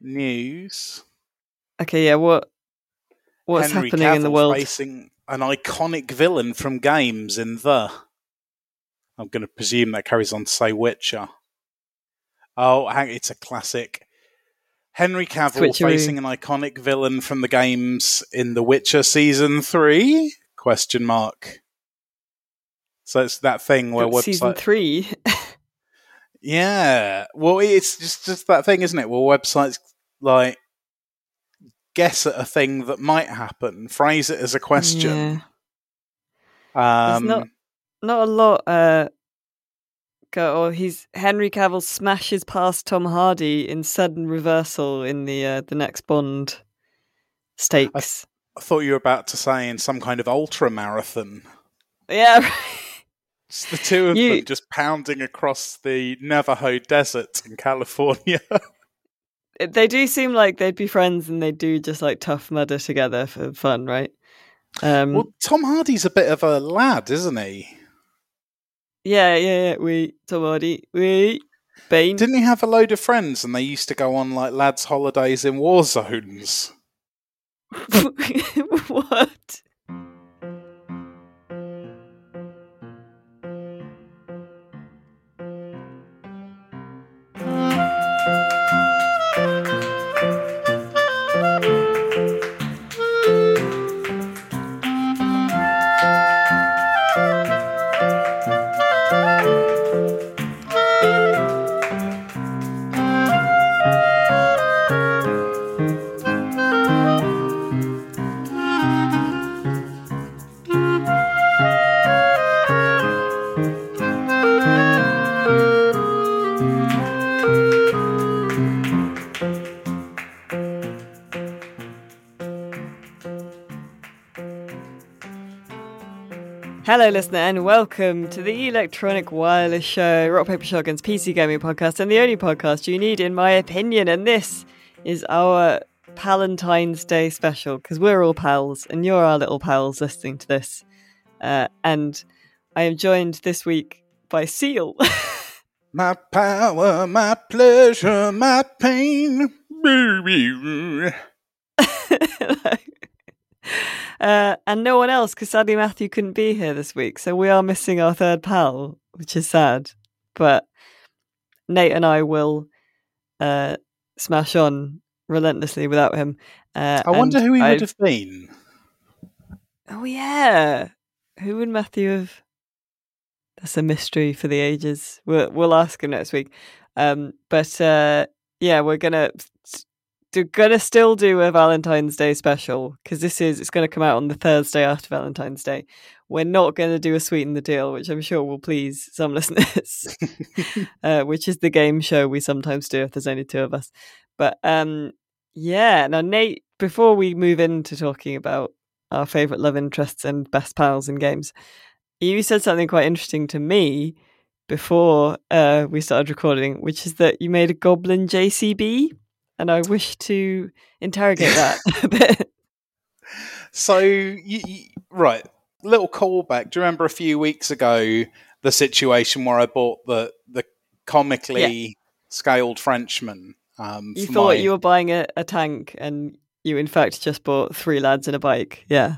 news. Okay, yeah, what's Henry happening Cavill's in the world? Facing an iconic villain from games in the... I'm going to presume that carries on to say Witcher. Oh, it's a classic. Henry Cavill facing an iconic villain from the games in The Witcher Season 3? Question mark. So it's that thing where... Season 3? Yeah. Well, it's just that thing, isn't it? Well, websites, like, guess at a thing that might happen. Phrase it as a question. Yeah. Not a lot... Henry Cavill smashes past Tom Hardy in sudden reversal in the next Bond stakes. I thought you were about to say in some kind of ultra marathon. Yeah, right. It's the two of them just pounding across the Navajo desert in California. They do seem like they'd be friends, and they do just like tough mudder together for fun, right? Well, Tom Hardy's a bit of a lad, isn't he? Yeah. Tom Hardy, Bane. Didn't he have a load of friends and they used to go on like lads' holidays in war zones? What? Hello, listener, and welcome to the Electronic Wireless Show, Rock Paper Shotgun's PC gaming podcast, and the only podcast you need, in my opinion. And this is our Palentine's Day special, because we're all pals, and you're our little pals listening to this. And I am joined this week by Seal. My power, my pleasure, my pain. And no one else, because sadly Matthew couldn't be here this week, so we are missing our third pal, which is sad. But Nate and I will smash on relentlessly without him. I wonder who he would have been. Oh yeah, who would Matthew have? That's a mystery for the ages. We'll ask him next week. But we're gonna. We're going to still do a Valentine's Day special, because it's going to come out on the Thursday after Valentine's Day. We're not going to do a Sweeten the Deal, which I'm sure will please some listeners, which is the game show we sometimes do if there's only two of us. But now, Nate, before we move into talking about our favourite love interests and best pals in games, you said something quite interesting to me before we started recording, which is that you made a goblin JCB. And I wish to interrogate that a bit. So, right, little callback. Do you remember a few weeks ago the situation where I bought the comically scaled Frenchman? You thought you were buying a tank, and you in fact just bought three lads and a bike. Yeah.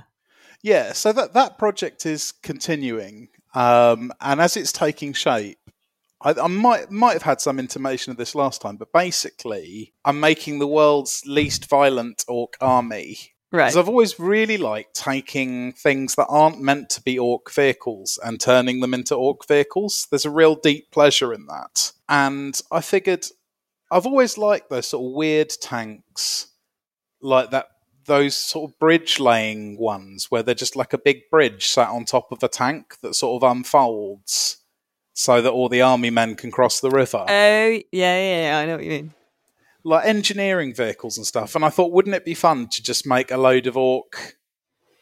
Yeah, so that project is continuing. And as it's taking shape, I might have had some intimation of this last time, but basically, I'm making the world's least violent orc army. Right. Because I've always really liked taking things that aren't meant to be orc vehicles and turning them into orc vehicles. There's a real deep pleasure in that. And I figured, I've always liked those sort of weird tanks, like that, those sort of bridge-laying ones, where they're just like a big bridge sat on top of a tank that sort of unfolds, so that all the army men can cross the river. Oh, yeah, I know what you mean. Like engineering vehicles and stuff. And I thought, wouldn't it be fun to just make a load of orc...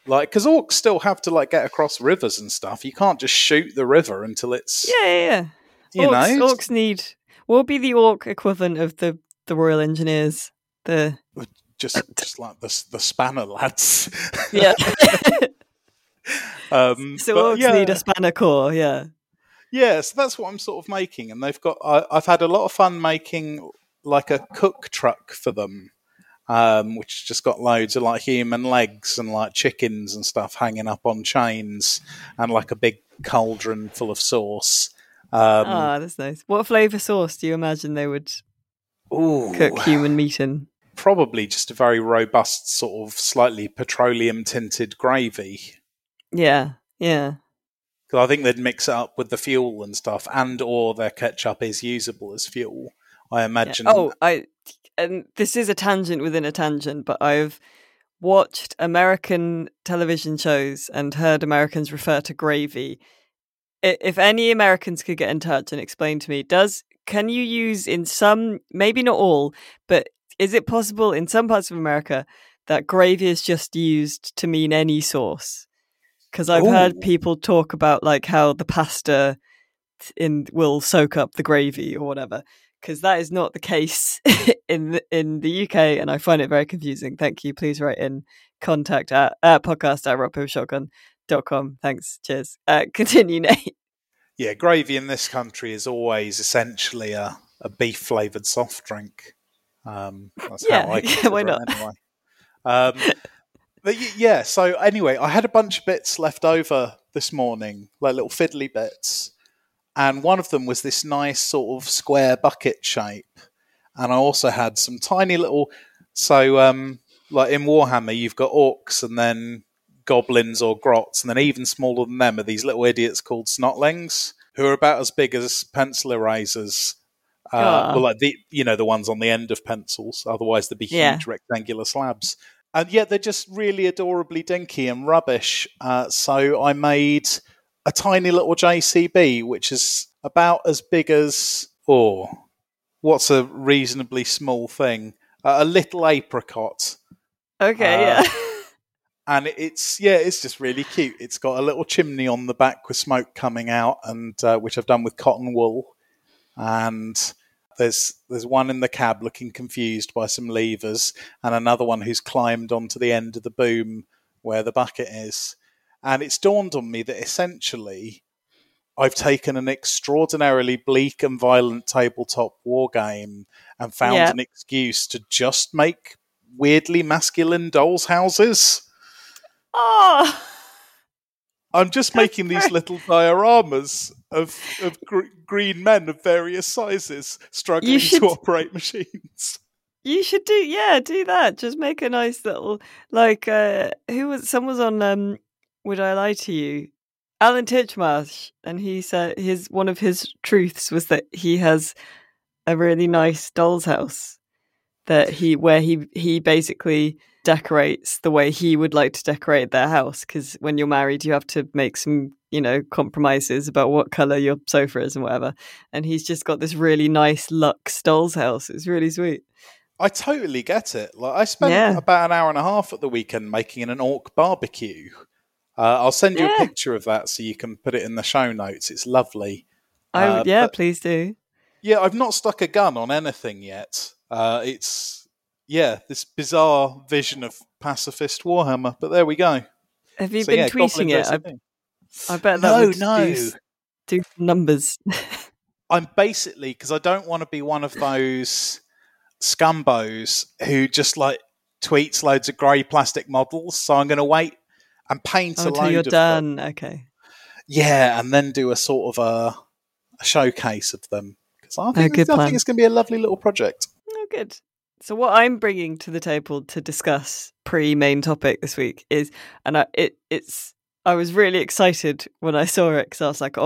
Like, because orcs still have to like get across rivers and stuff. You can't just shoot the river until it's... Yeah. You know? Orcs need... What would be the orc equivalent of the Royal Engineers? Just like the spanner lads. Yeah. Orcs need a spanner corps, yeah. Yeah, so that's what I'm sort of making, and I've had a lot of fun making like a cook truck for them, which just got loads of like human legs and like chickens and stuff hanging up on chains, and like a big cauldron full of sauce. That's nice. What flavour sauce do you imagine they would cook human meat in? Probably just a very robust sort of slightly petroleum tinted gravy. Yeah, yeah. Because I think they'd mix it up with the fuel and stuff, and or their ketchup is usable as fuel, I imagine. Yeah. And this is a tangent within a tangent, but I've watched American television shows and heard Americans refer to gravy. If any Americans could get in touch and explain to me, can you use in some, maybe not all, but is it possible in some parts of America that gravy is just used to mean any sauce? Because I've heard people talk about like how the pasta will soak up the gravy or whatever. Because that is not the case in the UK, and I find it very confusing. Thank you. Please write in contact at podcast@rockpapershotgun.com. Thanks. Cheers. Continue, Nate. Yeah, gravy in this country is always essentially a beef-flavoured soft drink. That's how I consider why not? It anyway. But yeah, so anyway, I had a bunch of bits left over this morning, like little fiddly bits. And one of them was this nice sort of square bucket shape. And I also had some tiny little... So, like in Warhammer, you've got orcs and then goblins or grots. And then even smaller than them are these little idiots called snotlings, who are about as big as pencil erasers. Well, like the ones on the end of pencils. Otherwise, they'd be huge rectangular slabs. And yet they're just really adorably dinky and rubbish. So I made a tiny little JCB, which is about as big as, what's a reasonably small thing? A little apricot. Okay, And it's just really cute. It's got a little chimney on the back with smoke coming out, and which I've done with cotton wool. And there's one in the cab looking confused by some levers, and another one who's climbed onto the end of the boom where the bucket is. And it's dawned on me that essentially I've taken an extraordinarily bleak and violent tabletop war game and found an excuse to just make weirdly masculine dolls' houses. Oh, I'm just making these little dioramas of green men of various sizes struggling to operate machines. You should do that. Just make a nice little, like, someone was on... Would I Lie to You? Alan Titchmarsh, and he said one of his truths was that he has a really nice doll's house that he basically decorates the way he would like to decorate their house, because when you're married you have to make some compromises about what colour your sofa is and whatever, and he's just got this really nice luxe doll's house. It's really sweet. I totally get it. Like, I spent about an hour and a half at the weekend making an orc barbecue. I'll send you a picture of that so you can put it in the show notes. It's lovely. Please do. Yeah, I've not stuck a gun on anything yet. It's this bizarre vision of pacifist Warhammer, but there we go. Have you been tweeting it? I bet that do numbers. I'm basically, because I don't want to be one of those scumbos who just like tweets loads of grey plastic models, so I'm going to wait and paint a load you're of done. Them. Okay. Yeah, and then do a sort of a showcase of them. Because I think it's going to be a lovely little project. Oh, good. So what I'm bringing to the table to discuss pre-main topic this week is, I was really excited when I saw it, because I was like,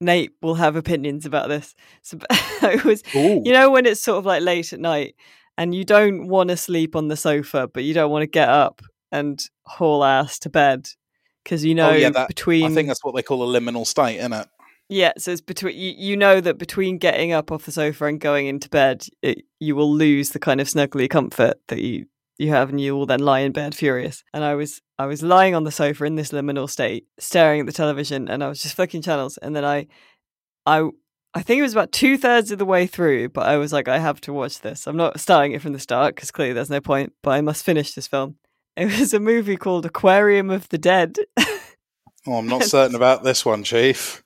Nate will have opinions about this. So it was, when it's sort of like late at night and you don't want to sleep on the sofa, but you don't want to get up and haul ass to bed, because I think that's what they call a liminal state, isn't it? Yeah, so it's between that between getting up off the sofa and going into bed, you will lose the kind of snuggly comfort that you have, and you will then lie in bed furious. And I was lying on the sofa in this liminal state, staring at the television, and I was just flicking channels, and then I think it was about 2/3 of the way through, but I was like, I have to watch this. I'm not starting it from the start because clearly there's no point, but I must finish this film. It was a movie called Aquarium of the Dead. I'm not certain about this one, Chief.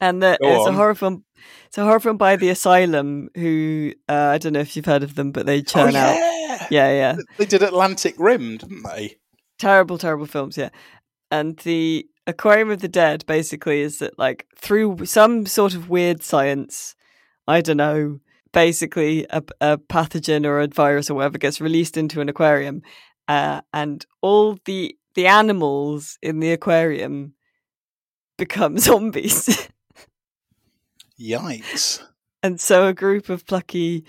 And there's a horror film. So horror film by The Asylum, who I don't know if you've heard of them, but they churn out. Yeah, yeah. They did Atlantic Rim, didn't they? Terrible, terrible films, yeah. And the Aquarium of the Dead basically is that, like, through some sort of weird science, I don't know, basically a pathogen or a virus or whatever gets released into an aquarium, and all the animals in the aquarium become zombies. Yikes. And so a group of plucky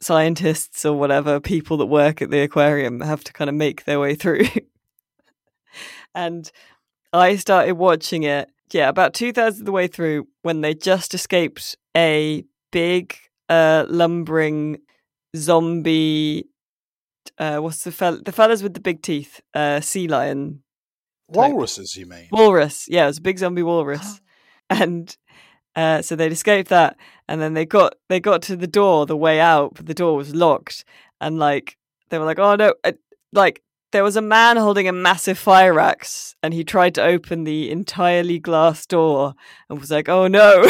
scientists or whatever, people that work at the aquarium, have to kind of make their way through. And I started watching it, yeah, about two-thirds of the way through, when they just escaped a big, lumbering zombie... the fellas with the big teeth? Sea lion. Walruses, you mean? Walrus, yeah, it was a big zombie walrus. And... so they'd escaped that, and then they got to the door, the way out, but the door was locked, and like they were like, oh no, like there was a man holding a massive fire axe, and he tried to open the entirely glass door, and was like, oh no.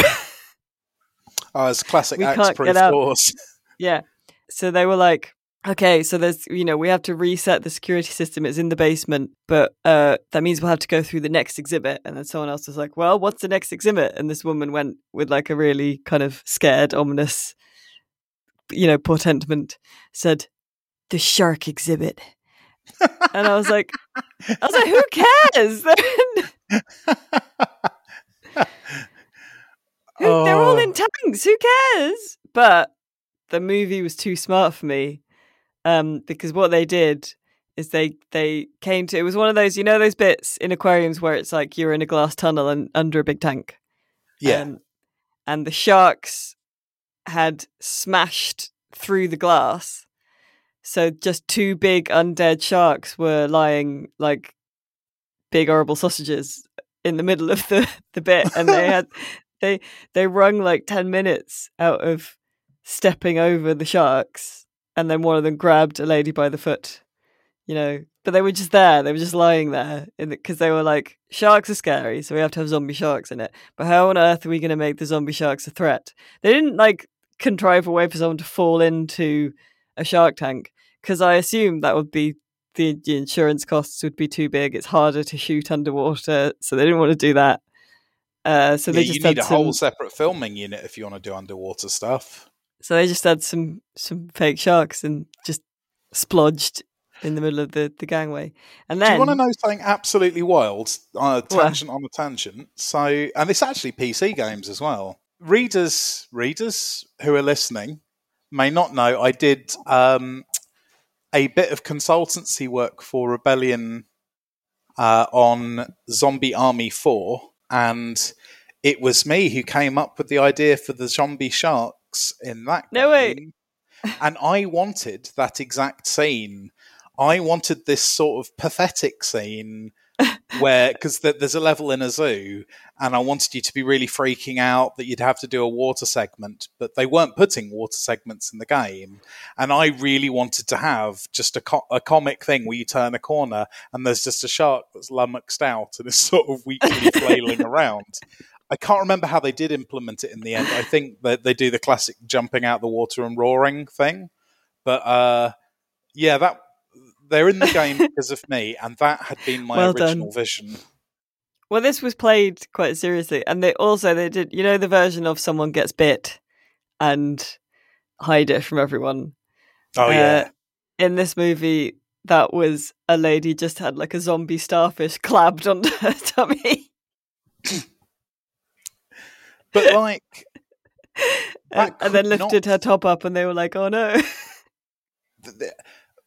Oh, it's classic axe-proof doors. Yeah. So they were like, okay, so there's, you know, we have to reset the security system. It's in the basement, but that means we'll have to go through the next exhibit. And then someone else was like, well, what's the next exhibit? And this woman went with like a really kind of scared, ominous, you know, portentment, said, the shark exhibit. And I was like, who cares? They're all in tanks. Who cares? But the movie was too smart for me. Because what they did is they came to, it was one of those, you know, those bits in aquariums where it's like you're in a glass tunnel and under a big tank. Yeah. And the sharks had smashed through the glass. So just two big undead sharks were lying like big horrible sausages in the middle of the bit. And they had, they wrung like 10 minutes out of stepping over the sharks. And then one of them grabbed a lady by the foot, you know. But they were just there. They were just lying there because they were like, sharks are scary, so we have to have zombie sharks in it. But how on earth are we going to make the zombie sharks a threat? They didn't, like, contrive a way for someone to fall into a shark tank because I assume that would be the insurance costs would be too big. It's harder to shoot underwater, so they didn't want to do that. So they just need a whole separate filming unit if you want to do underwater stuff. So they just had some fake sharks and just splodged in the middle of the gangway. And then, do you want to know something absolutely wild? On a tangent. So, and it's actually PC games as well. Readers who are listening may not know I did a bit of consultancy work for Rebellion on Zombie Army 4, and it was me who came up with the idea for the zombie shark in that game. No way. And I wanted that exact scene. I wanted this sort of pathetic scene where, because there's a level in a zoo, and I wanted you to be really freaking out that you'd have to do a water segment, but they weren't putting water segments in the game. And I really wanted to have just a comic thing where you turn a corner and there's just a shark that's lummoxed out and is sort of weakly flailing around. I can't remember how they did implement it in the end. I think that they do the classic jumping out the water and roaring thing. But yeah, that they're in the game because of me, and that had been my original vision. Well, this was played quite seriously. And they did, you know, the version of someone gets bit and hide it from everyone. Oh, yeah. In this movie, that was a lady just had like a zombie starfish clabbed onto her tummy. But like, and then lifted her top up, and they were like, "Oh no!"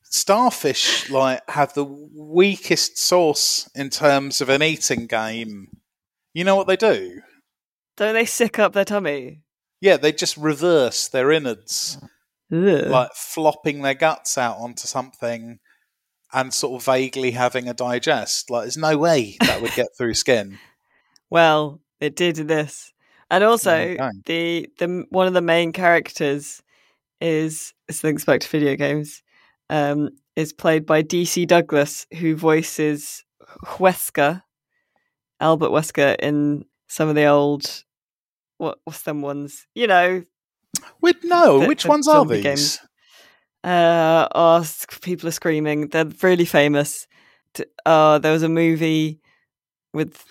Starfish like have the weakest source in terms of an eating game. You know what they do? Don't they sick up their tummy? Yeah, they just reverse their innards, like flopping their guts out onto something, and sort of vaguely having a digest. Like, there's no way that would get through skin. Well, it did in this. And also, the one of the main characters is, thanks back to video games, is played by DC Douglas, who voices Wesker, Albert Wesker, in some of the old what someone's, you know. We'd know. Which ones are these? Games. People are screaming. They're really famous. There was a movie with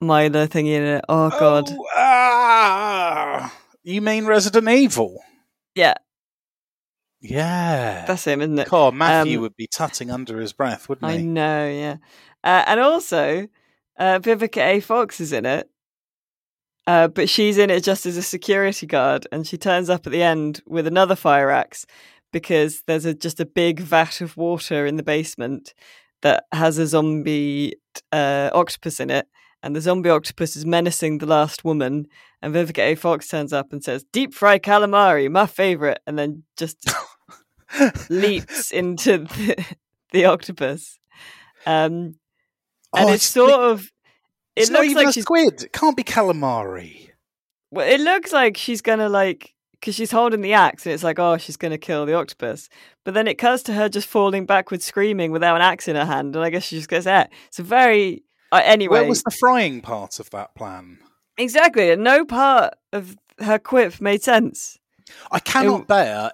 Myla thingy in it. Oh, God. You mean Resident Evil? Yeah. Yeah. That's him, isn't it? God, Matthew would be tutting under his breath, wouldn't he? I know, yeah. And also, Vivica A. Fox is in it. But she's in it just as a security guard, and she turns up at the end with another fire axe because there's just a big vat of water in the basement that has a zombie octopus in it, and the zombie octopus is menacing the last woman, and Vivica A. Fox turns up and says, "Deep fry calamari, my favourite," and then just leaps into the octopus. And it's sort of... It's not even a squid. It can't be calamari. Well, it looks like she's going to, because she's holding the axe, and it's like, oh, she's going to kill the octopus. But then it cuts to her just falling backwards, screaming without an axe in her hand, and I guess she just goes, eh. It's a very... anyway. Where was the frying part of that plan? Exactly. And no part of her quip made sense. I cannot bear,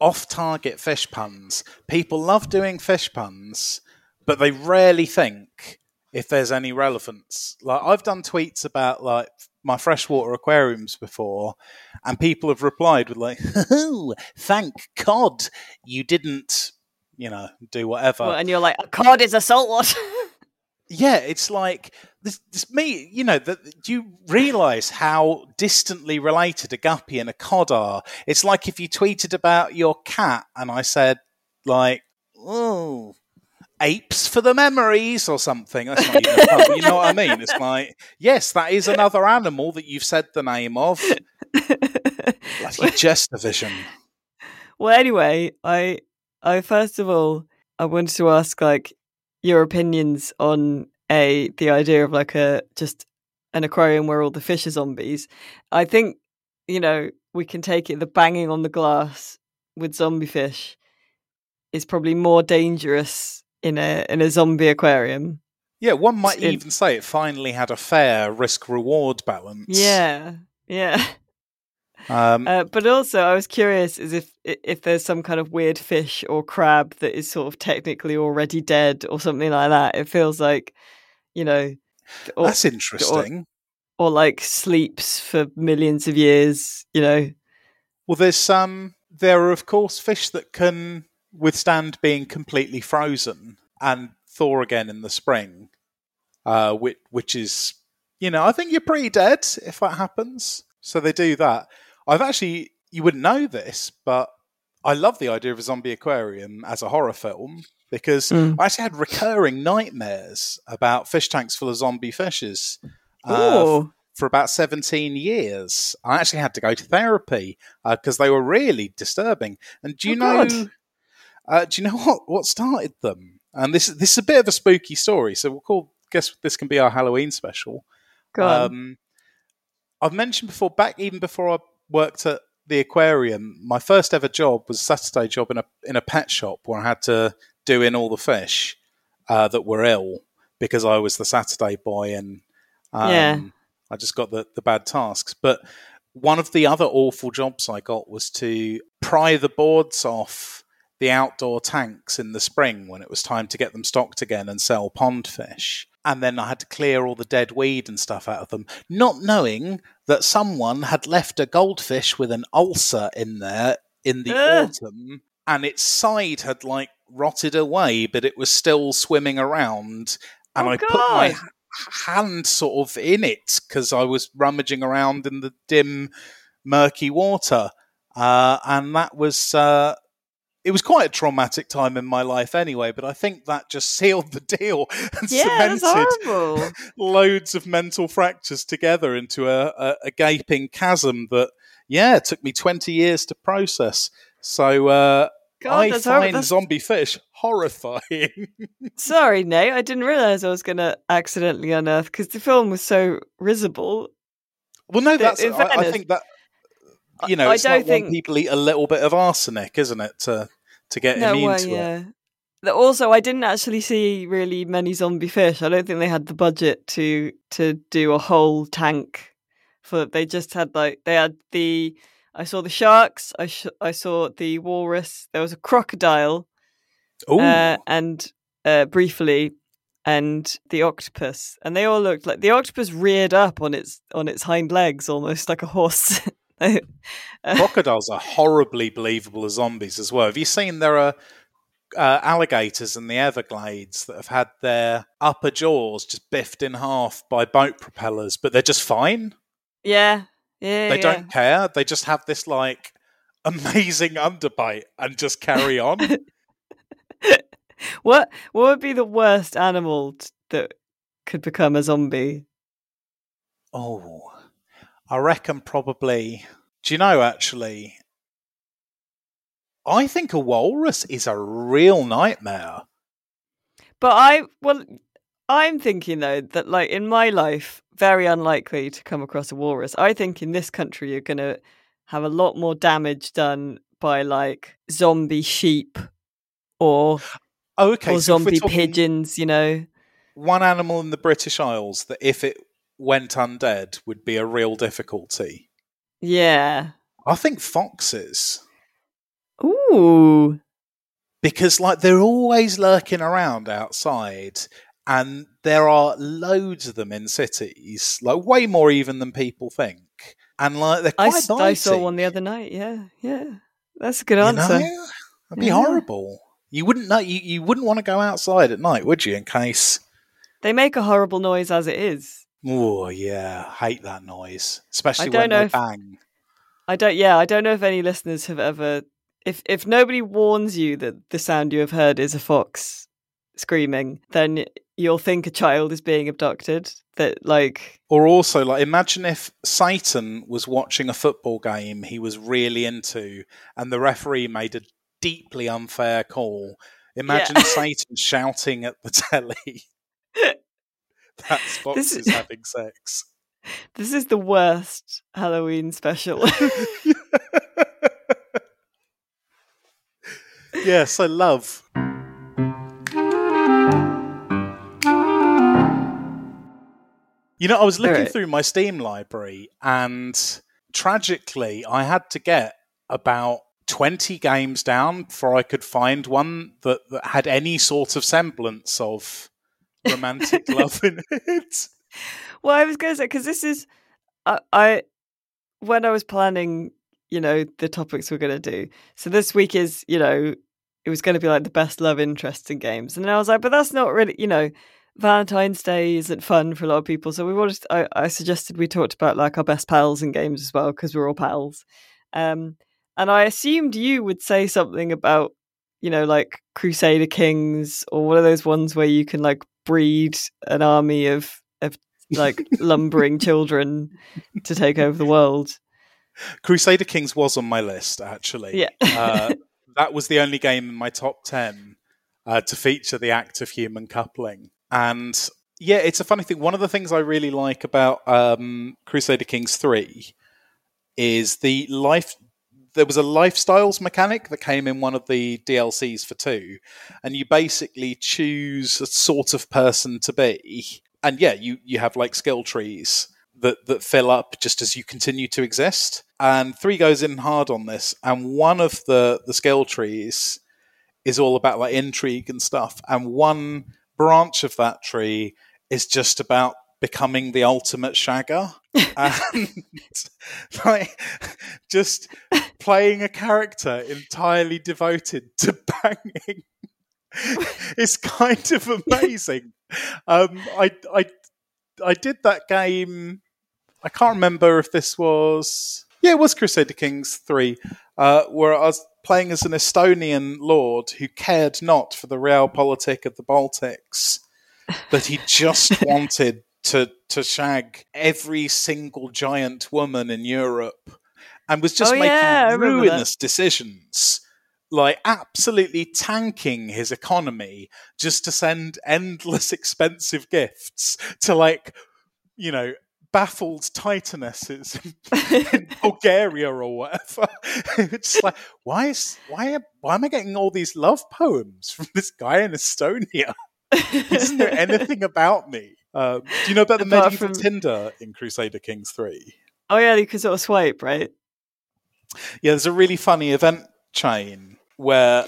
off-target fish puns. People love doing fish puns, but they rarely think... if there's any relevance. I've done tweets about my freshwater aquariums before, and people have replied with thank cod you didn't, do whatever. Well, and you're like, cod is a saltwater. Yeah, it's like this me, do you realise how distantly related a guppy and a cod are? It's like if you tweeted about your cat and I said apes for the memories or something. That's not even a pun, you know what I mean? It's yes, that is another animal that you've said the name of. Bloody Gestavision. Well, anyway, I first of all, I wanted to ask your opinions on the idea of just an aquarium where all the fish are zombies. I think we can take it. The banging on the glass with zombie fish is probably more dangerous in a zombie aquarium. Yeah, one might even say it finally had a fair risk-reward balance. Yeah, yeah. But also, I was curious as if there's some kind of weird fish or crab that is sort of technically already dead or something like that. It feels that's interesting. Or sleeps for millions of years, Well, there are of course fish that can withstand being completely frozen and thaw again in the spring, which is, I think you're pretty dead if that happens. So they do that. I've actually, you wouldn't know this, but I love the idea of a zombie aquarium as a horror film because I actually had recurring nightmares about fish tanks full of zombie fishes for about 17 years. I actually had to go to therapy because they were really disturbing. And God. Do you know what started them? And this is a bit of a spooky story, so guess this can be our Halloween special. Go on. I've mentioned before, even before I worked at the aquarium, my first ever job was a Saturday job in a pet shop where I had to do in all the fish that were ill because I was the Saturday boy and I just got the bad tasks. But one of the other awful jobs I got was to pry the boards off the outdoor tanks in the spring when it was time to get them stocked again and sell pond fish. And then I had to clear all the dead weed and stuff out of them, not knowing that someone had left a goldfish with an ulcer in there in the autumn, and its side had rotted away, but it was still swimming around. And I put my hand sort of in it because I was rummaging around in the dim, murky water. And that was... it was quite a traumatic time in my life anyway, but I think that just sealed the deal and cemented loads of mental fractures together into a gaping chasm that, took me 20 years to process. So I find zombie fish horrifying. Sorry, Nate, I didn't realise I was going to accidentally unearth, because the film was so risible. Well, no, I think that... it's like when people eat a little bit of arsenic, isn't it, to get immune to it. Also, I didn't actually see really many zombie fish. I don't think they had the budget to do a whole tank for they just had like they had the I saw the sharks, I saw the walrus, there was a crocodile, briefly, and the octopus, and they all looked like the octopus reared up on its hind legs almost like a horse. Crocodiles are horribly believable as zombies as well. Have you seen there are alligators in the Everglades that have had their upper jaws just biffed in half by boat propellers, but they're just fine? Yeah. They don't care. They just have this like amazing underbite and just carry on. What would be the worst animal that could become a zombie? Oh, I reckon probably... Do you know, actually, I think a walrus is a real nightmare. But I'm thinking, though, that like in my life, very unlikely to come across a walrus. I think in this country, you're going to have a lot more damage done by like zombie sheep or so zombie pigeons, you know. One animal in the British Isles that if it went undead would be a real difficulty. Yeah. I think foxes. Ooh. Because like they're always lurking around outside and there are loads of them in cities, like way more even than people think. And like they're quite biting. I saw one the other night, yeah. That's a good answer. You know? That'd be horrible. You wouldn't know you wouldn't want to go outside at night, would you, in case they make a horrible noise as it is. Oh yeah, hate that noise. Especially when they bang. I don't know if any listeners have ever if nobody warns you that the sound you have heard is a fox screaming, then you'll think a child is being abducted. That like Or also like imagine if Satan was watching a football game he was really into and the referee made a deeply unfair call. Imagine Satan shouting at the telly. That's foxes having sex. This is the worst Halloween special. Yes, I love. You know, I was looking through my Steam library and tragically I had to get about 20 games down before I could find one that had any sort of semblance of romantic love in it. Well, I was going to say, because this is, when I was planning, you know, the topics we're going to do, so this week is, you know, it was going to be like the best love interests in games. And then I was like, but that's not really, you know, Valentine's Day isn't fun for a lot of people. So we wanted, I suggested we talked about like our best pals in games as well, because we're all pals. And I assumed you would say something about, you know, like Crusader Kings or one of those ones where you can like breed an army of like lumbering children to take over the world. Crusader Kings was on my list, actually. Yeah. That was the only game in my top 10 to feature the act of human coupling. And yeah, it's a funny thing. One of the things I really like about Crusader Kings III is the life... There was a lifestyles mechanic that came in one of the DLCs for 2, and you basically choose a sort of person to be. And yeah, you have like skill trees that fill up just as you continue to exist. And 3 goes in hard on this. And one of the skill trees is all about like intrigue and stuff. And one branch of that tree is just about becoming the ultimate shagger and like just playing a character entirely devoted to banging. It's kind of amazing. I did that game. I can't remember if this was it was Crusader Kings III, where I was playing as an Estonian lord who cared not for the realpolitik of the Baltics, but he just wanted to shag every single giant woman in Europe and was just making ruinous decisions, like absolutely tanking his economy just to send endless expensive gifts to like, you know, baffled titanesses in Bulgaria or whatever. It's like, why am I getting all these love poems from this guy in Estonia? He doesn't know anything about me. Do you know about the medieval Tinder in Crusader Kings 3? Oh yeah, you can sort of swipe, right? Yeah, there's a really funny event chain where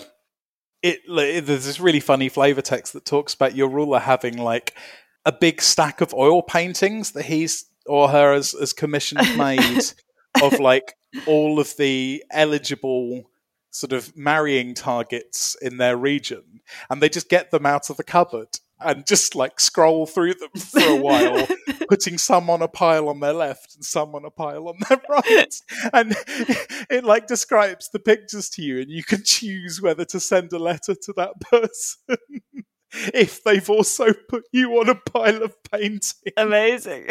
there's this really funny flavor text that talks about your ruler having like a big stack of oil paintings that he's or her as commissioned made of like all of the eligible sort of marrying targets in their region, and they just get them out of the cupboard and just like scroll through them for a while, putting some on a pile on their left and some on a pile on their right. And it like describes the pictures to you, and you can choose whether to send a letter to that person if they've also put you on a pile of paintings. Amazing.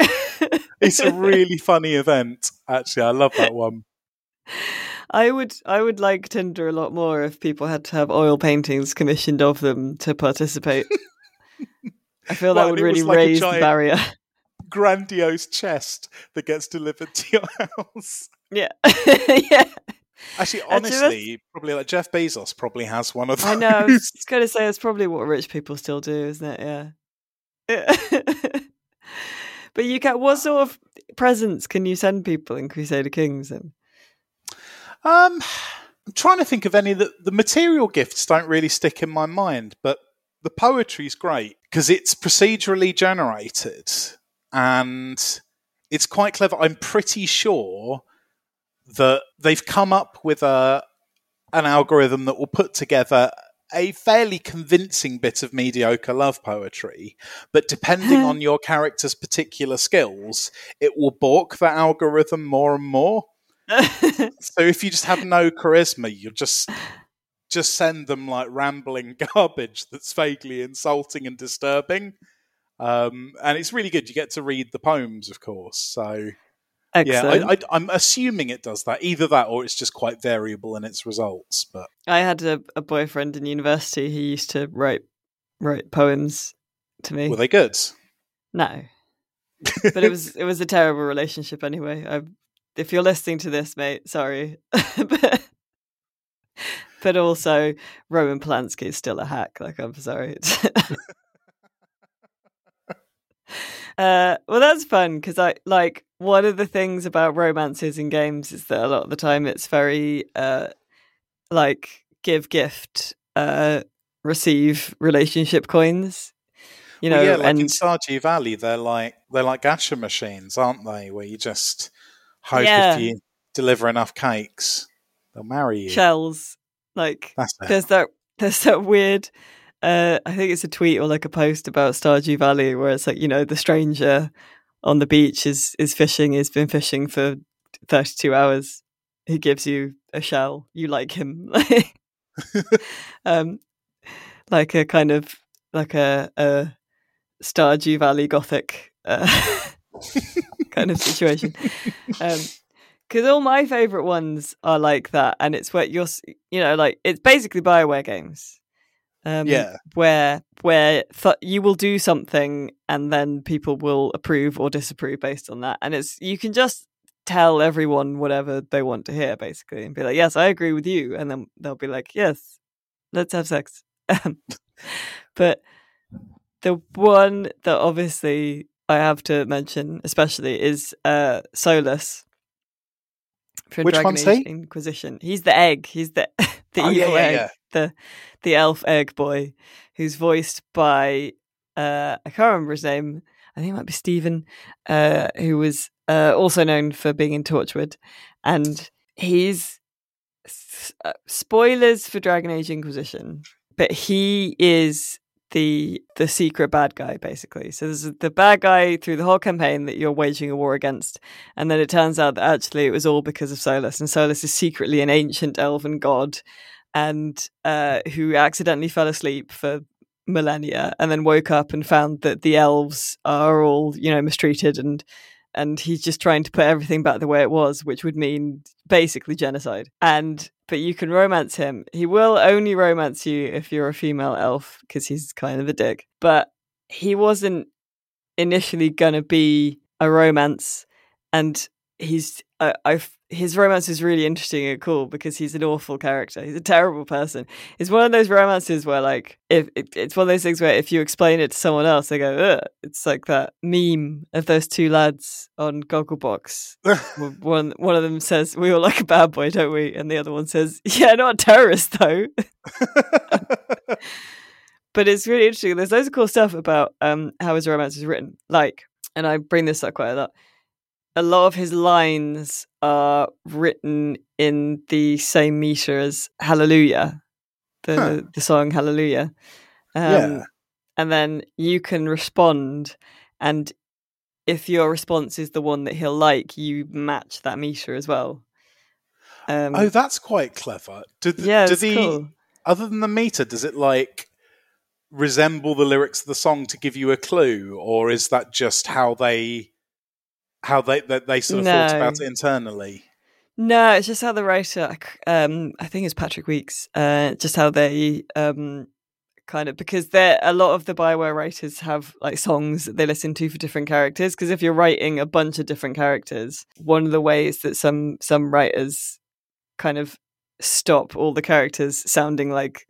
It's a really funny event. Actually, I love that one. I would like Tinder a lot more if people had to have oil paintings commissioned of them to participate. I feel that would really like raise the barrier. Grandiose chest that gets delivered to your house. Yeah. Yeah. Actually, honestly, probably like Jeff Bezos probably has one of those. I know, I was just going to say, it's probably what rich people still do, isn't it? Yeah. But you can, what sort of presents can you send people in Crusader Kings then? I'm trying to think of any that the material gifts don't really stick in my mind, but the poetry's great because it's procedurally generated and it's quite clever. I'm pretty sure that they've come up with an algorithm that will put together a fairly convincing bit of mediocre love poetry, but depending on your character's particular skills, it will balk that algorithm more and more. So if you just have no charisma, you'll just send them like rambling garbage that's vaguely insulting and disturbing. And it's really good. You get to read the poems, of course. So excellent. Yeah, I'm assuming it does that. Either that or it's just quite variable in its results. But I had a boyfriend in university who used to write poems to me. Were they good? No. But it was a terrible relationship anyway. If you're listening to this, mate, sorry. But also, Roman Polanski is still a hack. Like, I'm sorry. Well, that's fun because I like one of the things about romances in games is that a lot of the time it's very like give gift, receive relationship coins. You know, well, yeah, like in Stardew Valley, they're like gacha machines, aren't they? Where you just hope if you deliver enough cakes, they'll marry you. Shells. Like there's that weird I think it's a tweet or like a post about Stardew Valley where it's like, you know, the stranger on the beach is fishing, he's been fishing for 32 hours. He gives you a shell. You like him. Like a kind of like a Stardew Valley Gothic kind of situation. Because all my favourite ones are like that, and it's where you're, you know, like it's basically BioWare games, where you will do something and then people will approve or disapprove based on that, and it's you can just tell everyone whatever they want to hear basically, and be like, yes, I agree with you, and then they'll be like, yes, let's have sex. But the one that obviously I have to mention, especially, is Solas. Which Dragon one's Age he? Inquisition. He's the egg. He's the evil egg. Yeah. The elf egg boy, who's voiced by I can't remember his name. I think it might be Stephen, who was also known for being in Torchwood, and he's spoilers for Dragon Age Inquisition, but he is the secret bad guy basically. So there's the bad guy through the whole campaign that you're waging a war against, and then it turns out that actually it was all because of Solas, and Solas is secretly an ancient elven god, and who accidentally fell asleep for millennia and then woke up and found that the elves are all, you know, mistreated, and he's just trying to put everything back the way it was, which would mean basically genocide. But you can romance him. He will only romance you if you're a female elf because he's kind of a dick. But he wasn't initially going to be a romance, and he's his romance is really interesting and cool because he's an awful character. He's a terrible person. It's one of those romances where, like, it's one of those things where if you explain it to someone else, they go, ugh. It's like that meme of those two lads on Gogglebox. one of them says, "We all like a bad boy, don't we?" And the other one says, "Yeah, not a terrorist, though." But it's really interesting. There's loads of cool stuff about how his romance is written. Like, and I bring this up quite a lot. A lot of his lines are written in the same meter as Hallelujah, the song Hallelujah. And then you can respond. And if your response is the one that he'll like, you match that meter as well. That's quite clever. Cool. Other than the meter, does it like resemble the lyrics of the song to give you a clue? Or is that just how they sort of thought about it internally? No, it's just how the writer, I think it's Patrick Weeks, just how they kind of, because a lot of the Bioware writers have like songs that they listen to for different characters, because if you're writing a bunch of different characters, one of the ways that some writers kind of stop all the characters sounding like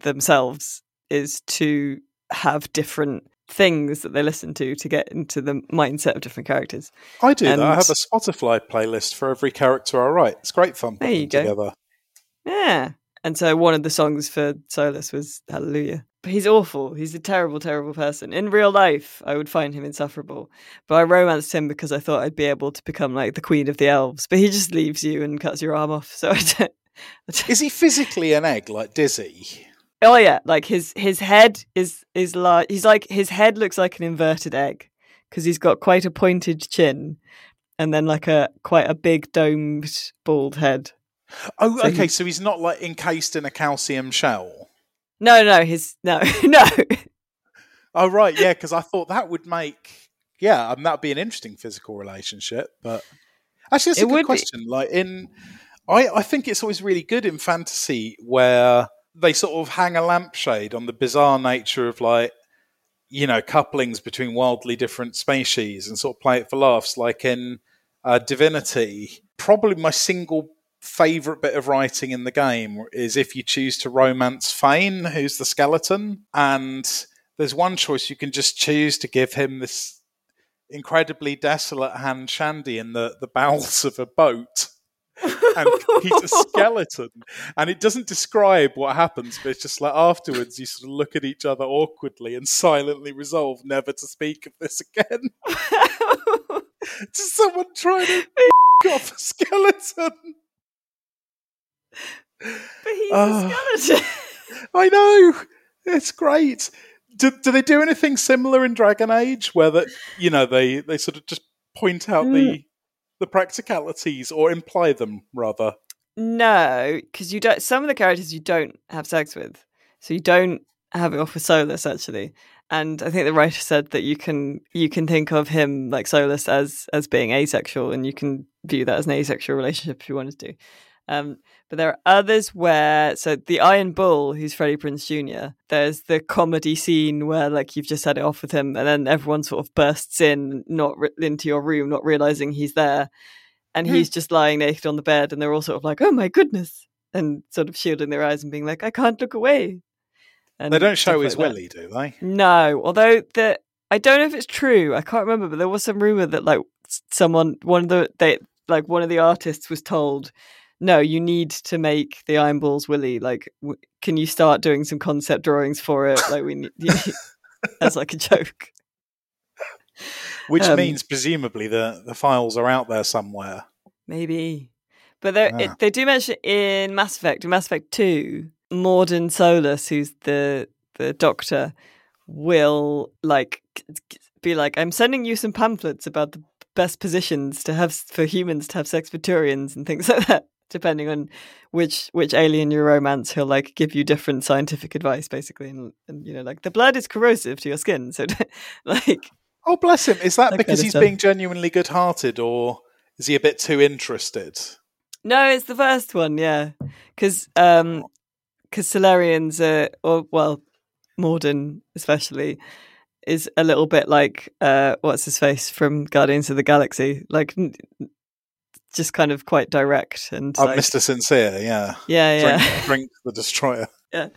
themselves is to have different things that they listen to get into the mindset of different characters. I do that. I have a Spotify playlist for every character I write. It's great fun putting them together. Yeah. And so one of the songs for Solas was Hallelujah. But he's awful. He's a terrible, terrible person. In real life, I would find him insufferable. But I romanced him because I thought I'd be able to become like the Queen of the Elves. But he just leaves you and cuts your arm off. So Is he physically an egg like Dizzy? Oh yeah, like his head is large. He's like, his head looks like an inverted egg because he's got quite a pointed chin and then like quite a big domed bald head. Oh, so okay. So he's not like encased in a calcium shell. No. Oh right, yeah. Because I thought that would make that'd be an interesting physical relationship. But actually, that's a good question. Like I think it's always really good in fantasy where they sort of hang a lampshade on the bizarre nature of like, you know, couplings between wildly different species and sort of play it for laughs. Like in Divinity, probably my single favourite bit of writing in the game is if you choose to romance Fane, who's the skeleton. And there's one choice you can just choose to give him this incredibly desolate hand shandy in the bowels of a boat. And he's a skeleton, and it doesn't describe what happens, but it's just like afterwards you sort of look at each other awkwardly and silently resolve never to speak of this again. Does someone try to f*** off a skeleton? But he's a skeleton. I know, it's great. Do they do anything similar in Dragon Age where that, you know, they sort of just point out the practicalities, or imply them rather? No, because you don't. Some of the characters you don't have sex with, so you don't have it off with Solas actually. And I think the writer said that you can think of him like Solas as being asexual, and you can view that as an asexual relationship if you wanted to. But there are others where, so the Iron Bull, who's Freddie Prinze Jr., there's the comedy scene where like you've just had it off with him and then everyone sort of bursts in, into your room, not realising he's there. And he's just lying naked on the bed and they're all sort of like, oh my goodness, and sort of shielding their eyes and being like, I can't look away. And they don't show his willy, do they? No, although I don't know if it's true, I can't remember, but there was some rumour that like one of the artists was told, no, you need to make the Iron Bull's willy. Like, can you start doing some concept drawings for it? Like, we need as like a joke. Which means presumably the files are out there somewhere. Maybe, but they do mention in Mass Effect 2, Morden Solas, who's the doctor, will like be like, I'm sending you some pamphlets about the best positions to have for humans to have sex with Turians and things like that. Depending on which alien you romance, he'll like give you different scientific advice, basically, and you know, like the blood is corrosive to your skin, so like, oh bless him, is that because he's being genuinely good-hearted, or is he a bit too interested? No, it's the first one, yeah, because Solarians are, or well, Morden especially is a little bit like what's his face from Guardians of the Galaxy, like. just kind of quite direct and like, Mr. Sincere, yeah. Drink the Destroyer. Yeah.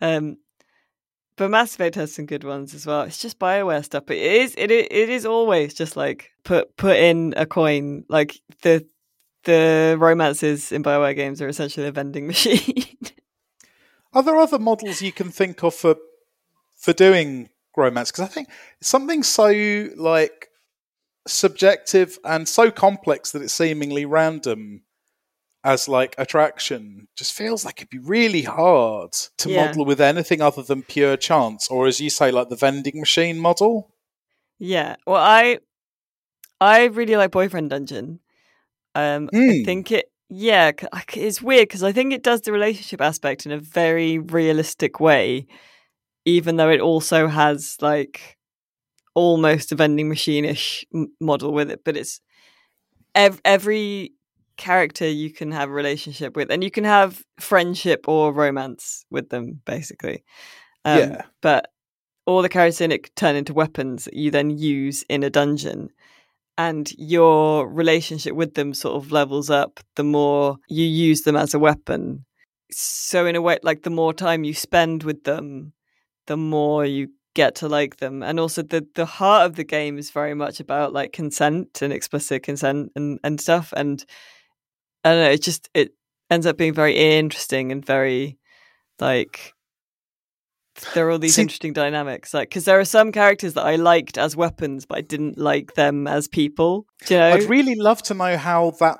But Mass Effect has some good ones as well. It's just BioWare stuff, but it is always just like put in a coin. Like the romances in BioWare games are essentially a vending machine. Are there other models you can think of for doing romance? Because I think it's something so like subjective and so complex that it's seemingly random as like attraction just feels like it'd be really hard to model with anything other than pure chance, or as you say, like the vending machine model. Yeah. Well, I really like Boyfriend Dungeon. I think it, yeah, it's weird because I think it does the relationship aspect in a very realistic way, even though it also has like almost a vending machine-ish model with it. But it's every character you can have a relationship with, and you can have friendship or romance with them, basically. But all the characters in it could turn into weapons that you then use in a dungeon. And your relationship with them sort of levels up the more you use them as a weapon. So in a way, like the more time you spend with them, the more you get to like them. And also the heart of the game is very much about like consent and explicit consent and stuff. And I don't know, it ends up being very interesting and very like, there are all these interesting dynamics, like because there are some characters that I liked as weapons, but I didn't like them as people. Do you know? I'd really love to know how that,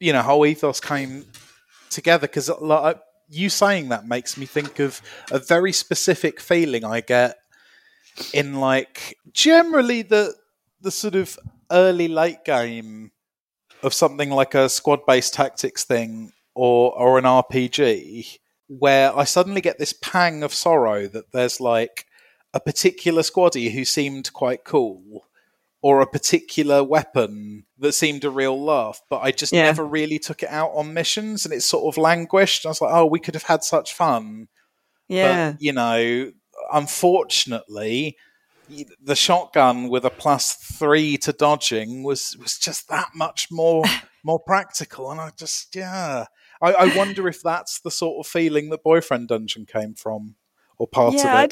you know, whole ethos came together, because like, you saying that makes me think of a very specific feeling I get in like generally the sort of early late game of something like a squad-based tactics thing or an RPG, where I suddenly get this pang of sorrow that there's like a particular squaddie who seemed quite cool or a particular weapon that seemed a real laugh, but I just never really took it out on missions, and it sort of languished. And I was like, oh, we could have had such fun. Yeah. But, you know, unfortunately, the shotgun with a +3 to dodging was just that much more practical. And I just, I wonder if that's the sort of feeling that Boyfriend Dungeon came from, or part of it. Yeah, I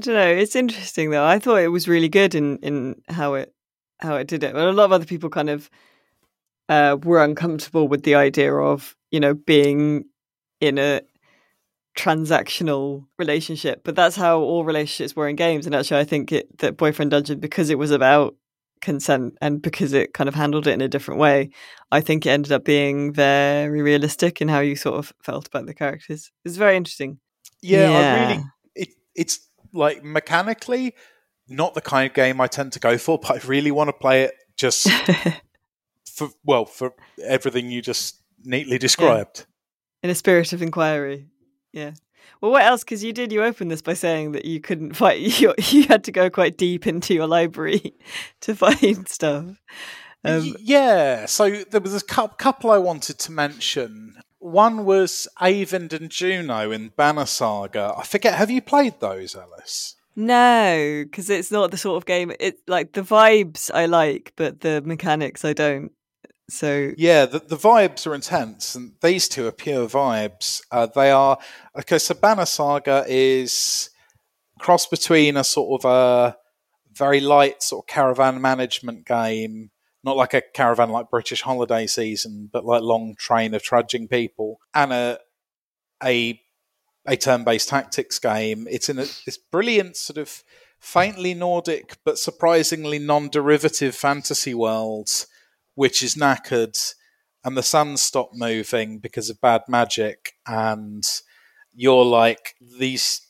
don't know. It's interesting though. I thought it was really good in how it did it. But a lot of other people kind of were uncomfortable with the idea of, you know, being in a transactional relationship. But that's how all relationships were in games. And actually, I think that Boyfriend Dungeon, because it was about consent and because it kind of handled it in a different way, I think it ended up being very realistic in how you sort of felt about the characters. It's very interesting. I really, it's like mechanically not the kind of game I tend to go for, but I really want to play it just for everything you just neatly described. In a spirit of inquiry. Well, what else? Because you opened this by saying that you couldn't fight. You had to go quite deep into your library to find stuff. So there was a couple I wanted to mention. One was Avend and Juno in Banner Saga. I forget. Have you played those, Alice? No, because it's not the sort of game. It like the vibes I like, but the mechanics I don't. So yeah, the vibes are intense, and these two are pure vibes. They are okay. So Banner Saga is cross between a sort of a very light sort of caravan management game, not like a caravan like British holiday season, but like long train of trudging people, and a turn-based tactics game. It's in this brilliant sort of faintly Nordic but surprisingly non-derivative fantasy world, which is knackered, and the sun stopped moving because of bad magic, and you're like these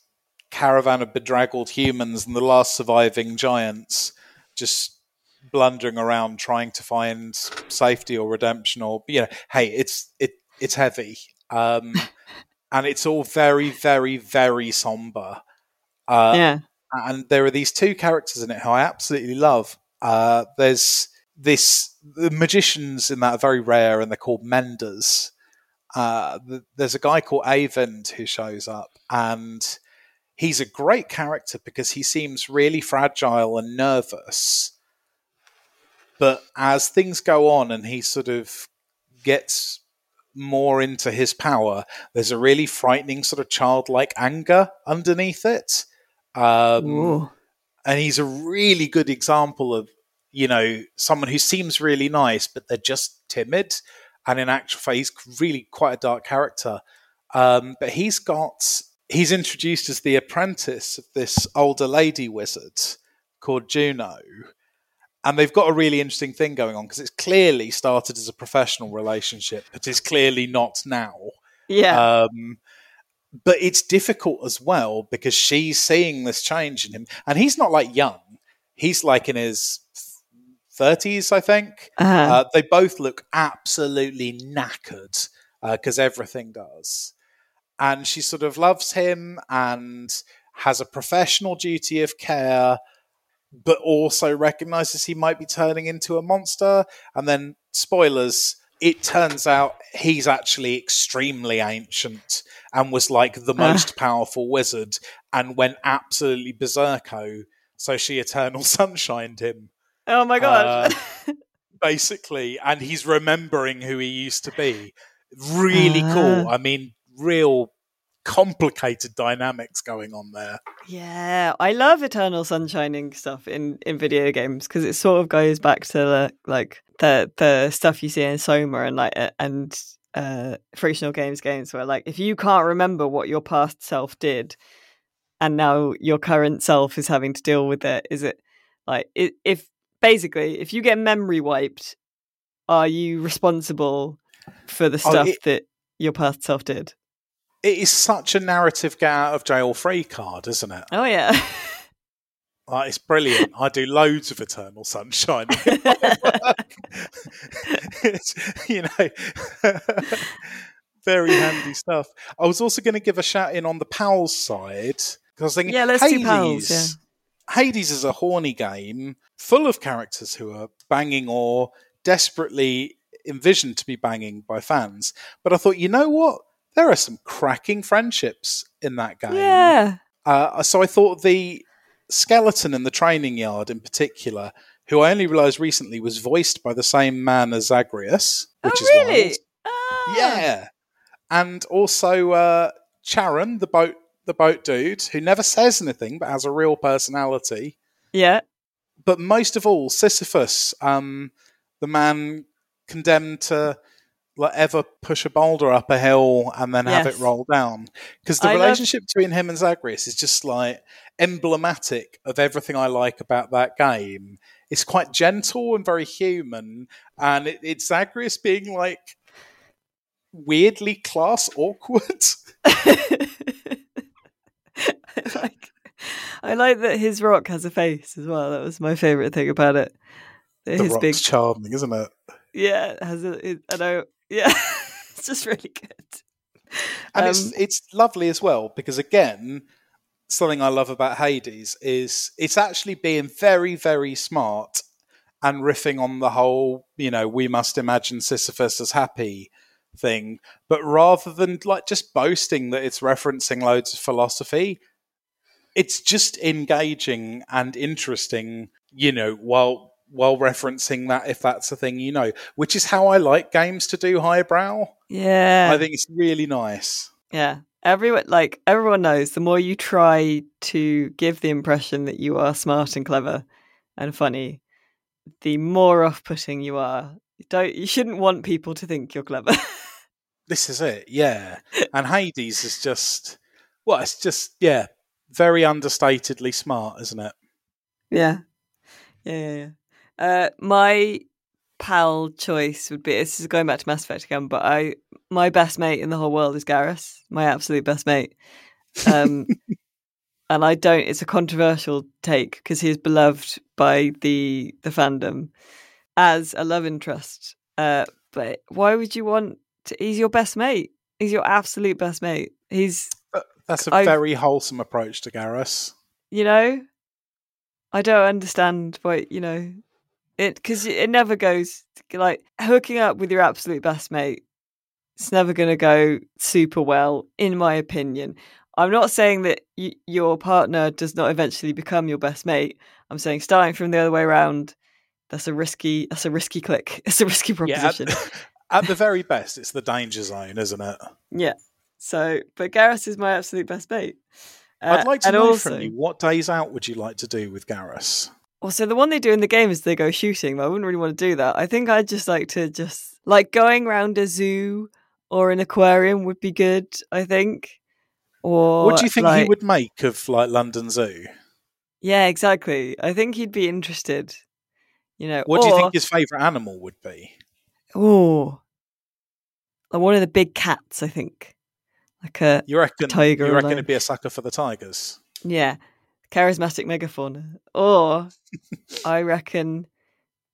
caravan of bedraggled humans and the last surviving giants just blundering around trying to find safety or redemption, or, you know, hey, it's heavy. And it's all very, very, very somber. And there are these two characters in it who I absolutely love. There's the magicians in that are very rare, and they're called menders. There's a guy called Avend who shows up, and he's a great character because he seems really fragile and nervous, But as things go on and he sort of gets more into his power, there's a really frightening sort of childlike anger underneath it. And he's a really good example of, you know, someone who seems really nice, but they're just timid. And in actual fact, he's really quite a dark character. But he's introduced as the apprentice of this older lady wizard called Juno. And they've got a really interesting thing going on because it's clearly started as a professional relationship, but it's clearly not now. Yeah. But it's difficult as well because she's seeing this change in him. And he's not like young. He's like in his 30s, I think. They both look absolutely knackered because everything does. And she sort of loves him and has a professional duty of care, but also recognizes he might be turning into a monster. And then, spoilers, it turns out he's actually extremely ancient and was like the most powerful wizard and went absolutely berserko. So she Eternal Sunshined him. Oh my God. Basically. And he's remembering who he used to be. Really cool. I mean, real complicated dynamics going on there. Yeah, I love Eternal Sunshining stuff in video games because it sort of goes back to the stuff you see in Soma and frictional games where like if you can't remember what your past self did and now your current self is having to deal with it, is it like if you get memory wiped, are you responsible for the stuff that your past self did? It is such a narrative get out of jail free card, isn't it? Oh, yeah. It's brilliant. I do loads of Eternal Sunshine. It's, you know, very handy stuff. I was also going to give a shout in on the Pals side. Because I was thinking, yeah, let's do Pals. Yeah. Hades is a horny game full of characters who are banging or desperately envisioned to be banging by fans. But I thought, you know what? There are some cracking friendships in that game. Yeah. So I thought the skeleton in the training yard in particular, who I only realised recently was voiced by the same man as Zagreus, which is really wild. Yeah. And also Charon, the boat dude, who never says anything but has a real personality. Yeah. But most of all, Sisyphus, the man condemned to ever push a boulder up a hill and then have it roll down. Because the relationship between him and Zagreus is just like emblematic of everything I like about that game. It's quite gentle and very human. And it's Zagreus being like weirdly class awkward. I like that his rock has a face as well. That was my favourite thing about it. The rock's big... charming, isn't it? Yeah, it's just really good. And it's lovely as well, because again, something I love about Hades is it's actually being very, very smart and riffing on the whole, you know, we must imagine Sisyphus as happy thing. But rather than like just boasting that it's referencing loads of philosophy, it's just engaging and interesting, you know, while referencing that, if that's a thing, you know, which is how I like games to do highbrow. Yeah. I think it's really nice. Yeah. Everyone knows the more you try to give the impression that you are smart and clever and funny, the more off-putting you are. You shouldn't want people to think you're clever. This is it. Yeah. And Hades is just, very understatedly smart, isn't it? Yeah. Yeah, yeah, yeah. My pal choice would be, this is going back to Mass Effect again, but my best mate in the whole world is Garrus, my absolute best mate. And it's a controversial take because he is beloved by the fandom as a love interest. But why would you he's your best mate. He's your absolute best mate. That's a very wholesome approach to Garrus. You know? I don't understand why, you know... Because it never goes, like, hooking up with your absolute best mate, it's never going to go super well, in my opinion. I'm not saying that your partner does not eventually become your best mate. I'm saying starting from the other way around, That's a risky click. It's a risky proposition. Yeah, at the very best, it's the danger zone, isn't it? Yeah. So, but Garrus is my absolute best mate. I'd like to know from you, what days out would you like to do with Garrus? Well, so the one they do in the game is they go shooting. I wouldn't really want to do that. I think I'd just like to going round a zoo or an aquarium would be good, I think. Or what do you think he would make of London Zoo? Yeah, exactly. I think he'd be interested. You know, what do you think his favourite animal would be? Oh, one of the big cats, I think. Like a tiger. You reckon it'd be a sucker for the tigers? Yeah, charismatic megafauna. Or I reckon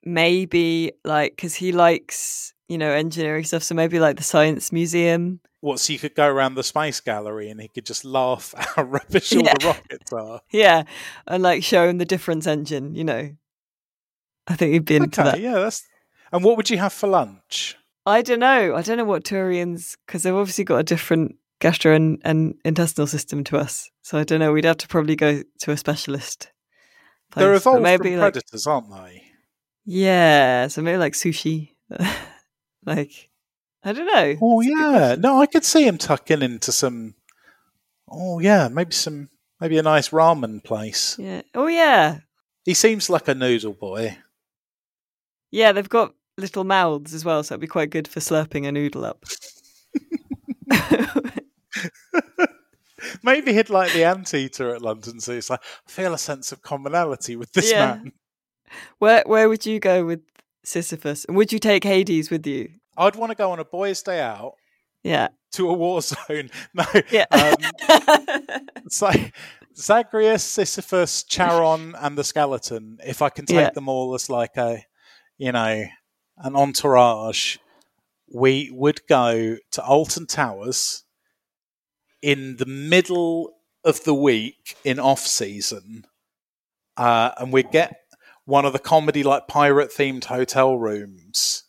maybe because he likes engineering stuff, so maybe the science museum. What, so you could go around the space gallery and he could just laugh at how rubbish all the rockets are? Yeah, and show him the difference engine. I think he'd be into that. Yeah, and what would you have for lunch? I don't know. I don't know what Turians, because they've obviously got a different gastro and intestinal system to us. So I don't know. We'd have to probably go to a specialist place. They're evolved from predators, aren't they? Yeah. So maybe sushi. I don't know. Oh, yeah. No, I could see him tucking into some. Oh, yeah. Maybe a nice ramen place. Yeah. Oh, yeah. He seems like a noodle boy. Yeah, they've got little mouths as well, so it'd be quite good for slurping a noodle up. Maybe he'd like the anteater at London Zoo. It's I feel a sense of commonality with this man. Where would you go with Sisyphus? And would you take Hades with you? I'd want to go on a boys' day out. Yeah. To a war zone. No. Yeah. It's Zagreus, Sisyphus, Charon, and the skeleton. If I can take them all as an entourage, we would go to Alton Towers in the middle of the week in off season, and we'd get one of the comedy pirate themed hotel rooms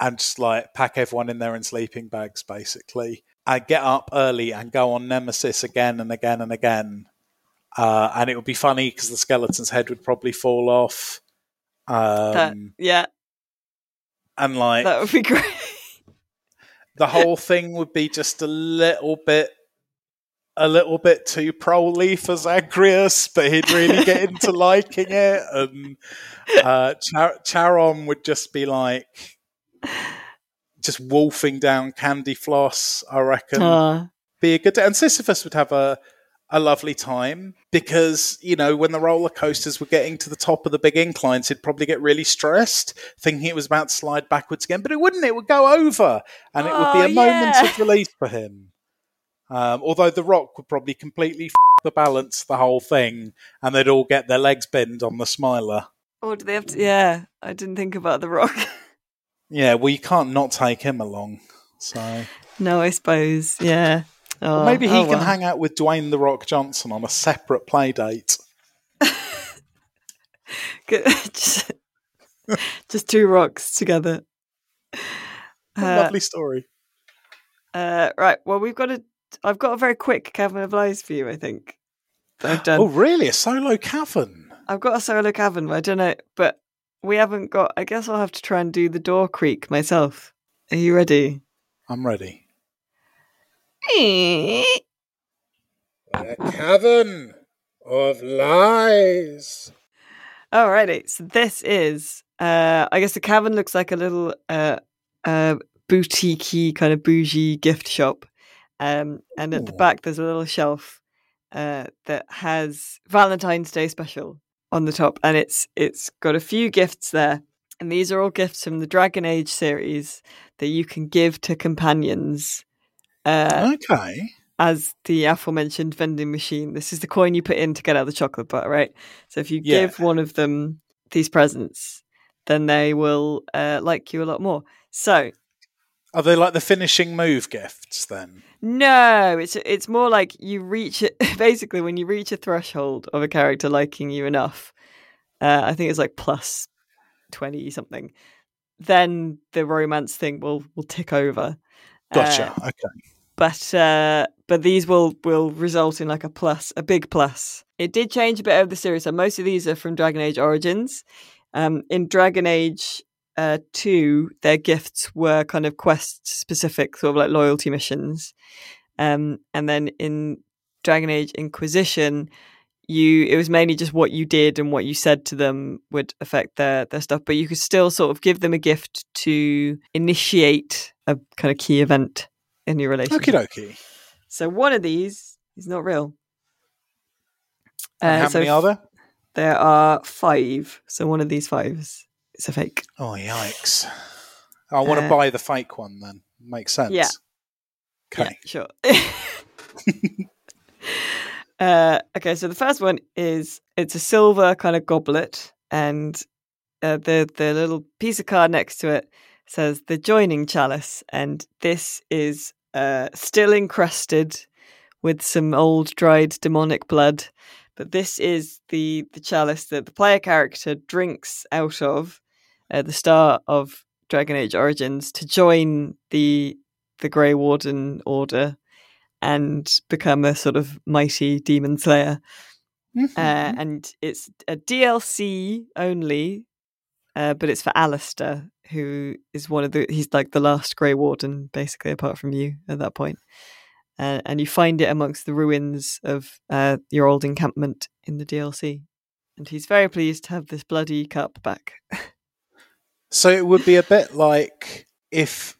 and just pack everyone in there in sleeping bags basically. I'd get up early and go on Nemesis again and again and again, and it would be funny because the skeleton's head would probably fall off. And that would be great. The whole thing would be just a little bit too proly for Zagreus, but he'd really get into liking it. And Charon would just be just wolfing down candy floss, I reckon. Be a good day. And Sisyphus would have a lovely time because, when the roller coasters were getting to the top of the big inclines, he'd probably get really stressed thinking it was about to slide backwards again, but it wouldn't. It would go over and it would be a moment of relief for him. Although the rock would probably completely the balance the whole thing and they'd all get their legs bent on the smiler. Or do they have to? Yeah, I didn't think about the rock. Yeah, well, you can't not take him along. So no, I suppose. Yeah. Oh, well, maybe he can hang out with Dwayne The Rock Johnson on a separate play date. just two rocks together. Lovely story. Right. Well, I've got a very quick Cavern of Lies for you, I think. I've done. Oh, really? A solo cavern? I've got a solo cavern, but I don't know. But we haven't got. I guess I'll have to try and do the door creak myself. Are you ready? I'm ready. The Cavern of Lies. Alrighty, so this is, I guess the cavern looks like a little boutique-y kind of bougie gift shop. And at the back there's a little shelf that has Valentine's Day special on the top. And it's got a few gifts there. And these are all gifts from the Dragon Age series that you can give to companions. Okay. As the aforementioned vending machine, this is the coin you put in to get out the chocolate bar, right? So if you give one of them these presents, then they will like you a lot more. So, are they like the finishing move gifts then? No, it's more like you reach it. Basically, when you reach a threshold of a character liking you enough, I think it's plus 20 something, then the romance thing will tick over. Gotcha. Okay. But these will result in a big plus. It did change a bit over the series, so most of these are from Dragon Age Origins, In Dragon Age 2, their gifts were kind of quest-specific, sort of like loyalty missions. And then in Dragon Age Inquisition, it was mainly just what you did and what you said to them would affect their stuff. But you could still sort of give them a gift to initiate a kind of key event in your relationship. Okie dokie. So one of these is not real. And how many are there? There are 5. So one of these 5s is a fake. Oh, yikes. I want to buy the fake one then. Makes sense. Yeah. Okay. Yeah, sure. Okay, so the first one is, it's a silver kind of goblet, and the little piece of card next to it says the joining chalice, and this is still encrusted with some old dried demonic blood, but this is the chalice that the player character drinks out of at the start of Dragon Age Origins to join the Grey Warden order and become a sort of mighty demon slayer. Mm-hmm. And it's a DLC only, but it's for Alistair, who is he's like the last Grey Warden, basically, apart from you at that point. And you find it amongst the ruins of your old encampment in the DLC. And he's very pleased to have this bloody cup back. So it would be a bit like if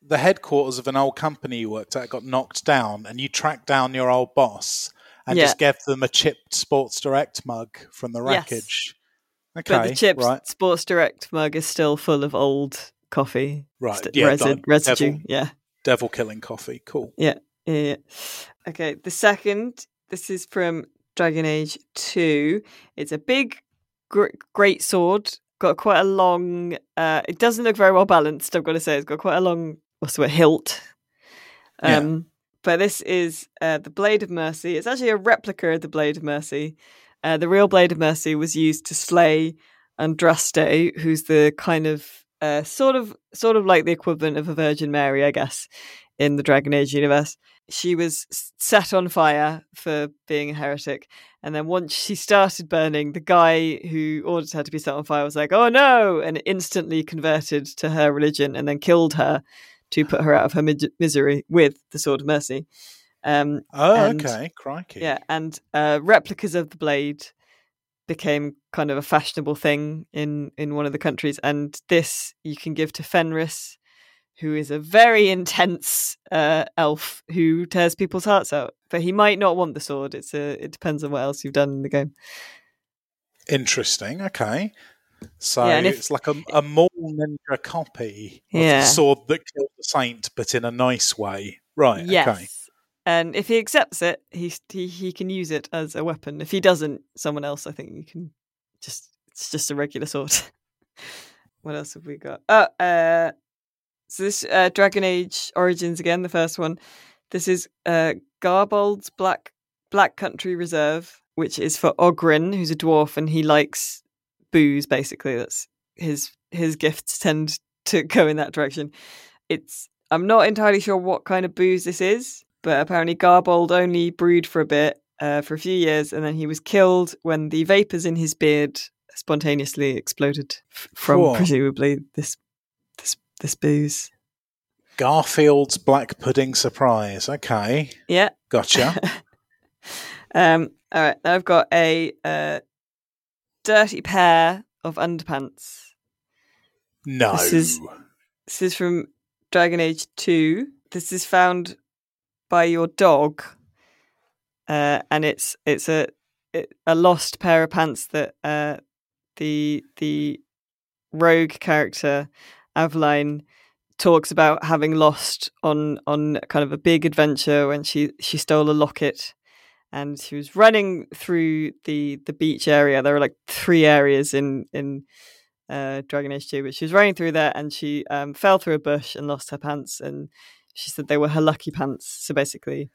the headquarters of an old company you worked at got knocked down and you tracked down your old boss and just gave them a chipped Sports Direct mug from the wreckage. Yes. Okay, but the chipped Sports Direct mug is still full of old coffee. Right. Residue. Devil killing coffee. Cool. Yeah. Okay. The second, this is from Dragon Age 2. It's a big great sword. Got quite a long, it doesn't look very well balanced, I've got to say. It's got quite a long, hilt. But this is the Blade of Mercy. It's actually a replica of the Blade of Mercy. The real Blade of Mercy was used to slay Andraste, who's the kind of, sort of like the equivalent of a Virgin Mary, I guess, in the Dragon Age universe. She was set on fire for being a heretic. And then once she started burning, the guy who ordered her to be set on fire was like, oh no, and instantly converted to her religion and then killed her to put her out of her misery with the Sword of Mercy. Okay, crikey. Yeah, and replicas of the blade became kind of a fashionable thing in one of the countries. And this you can give to Fenris, who is a very intense elf who tears people's hearts out. But he might not want the sword. It depends on what else you've done in the game. Interesting. Okay. So it's like a more ninja copy of the sword that killed the saint, but in a nice way. Right. Yes. Okay. And if he accepts it, he can use it as a weapon. If he doesn't, someone else, I think, you can it's just a regular sword. What else have we got? So this Dragon Age Origins again, the first one. This is Garbald's Black Country Reserve, which is for Ogryn, who's a dwarf, and he likes booze. Basically, that's his gifts tend to go in that direction. I'm not entirely sure what kind of booze this is, but apparently Garbald only brewed for a bit, for a few years, and then he was killed when the vapors in his beard spontaneously exploded from presumably this booze. Garfield's Black Pudding Surprise. Okay. Yeah. Gotcha. All right. Now I've got a dirty pair of underpants. No. This is from Dragon Age 2. This is found by your dog, and it's a lost pair of pants that the rogue character Aveline talks about having lost on kind of a big adventure when she stole a locket, and she was running through the beach area. There were like 3 areas in Dragon Age 2, but she was running through there and she fell through a bush and lost her pants, and she said they were her lucky pants. So basically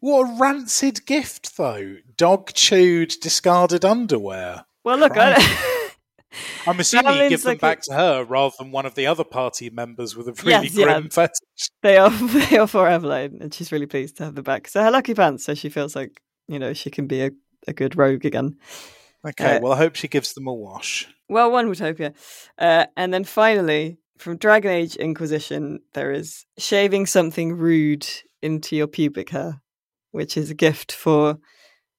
what a rancid gift though. Dog chewed discarded underwear. Well, look, I'm assuming you give them back to her rather than one of the other party members with a really grim fetish. They are for Evelyn, and she's really pleased to have them back. So her lucky pants, so she feels like, you know, she can be a good rogue again. Okay, well, I hope she gives them a wash. Well, one would hope, yeah. And then finally, from Dragon Age Inquisition, there is shaving something rude into your pubic hair, which is a gift for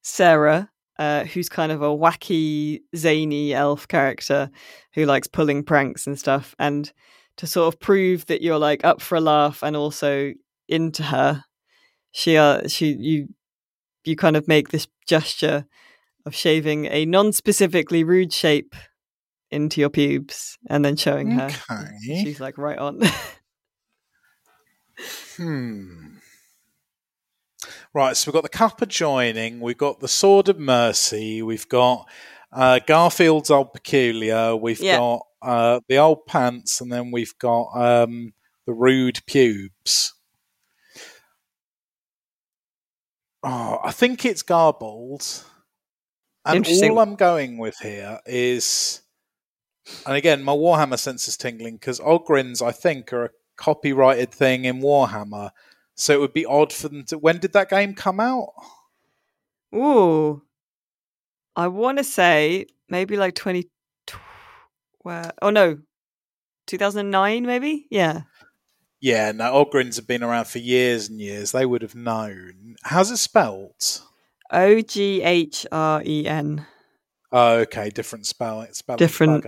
Sarah, who's kind of a wacky, zany elf character who likes pulling pranks and stuff. And to sort of prove that you're like up for a laugh and also into her, you kind of make this gesture of shaving a non-specifically rude shape into your pubes and then showing her. She's like right on. Right, so we've got the cup adjoining, we've got the sword of mercy, we've got Garfield's old peculiar, we've got the old pants, and then we've got the rude pubes. Oh, I think it's garbled. And all I'm going with here is, and again, my Warhammer sense is tingling, because Ogrins, I think, are a copyrighted thing in Warhammer. So it would be odd for them to... When did that game come out? Ooh. I want to say maybe like 2009 maybe? Yeah. Yeah, no, Ogrins have been around for years and years. They would have known. How's it spelled? Oghren. Oh, okay, different spelling. Different.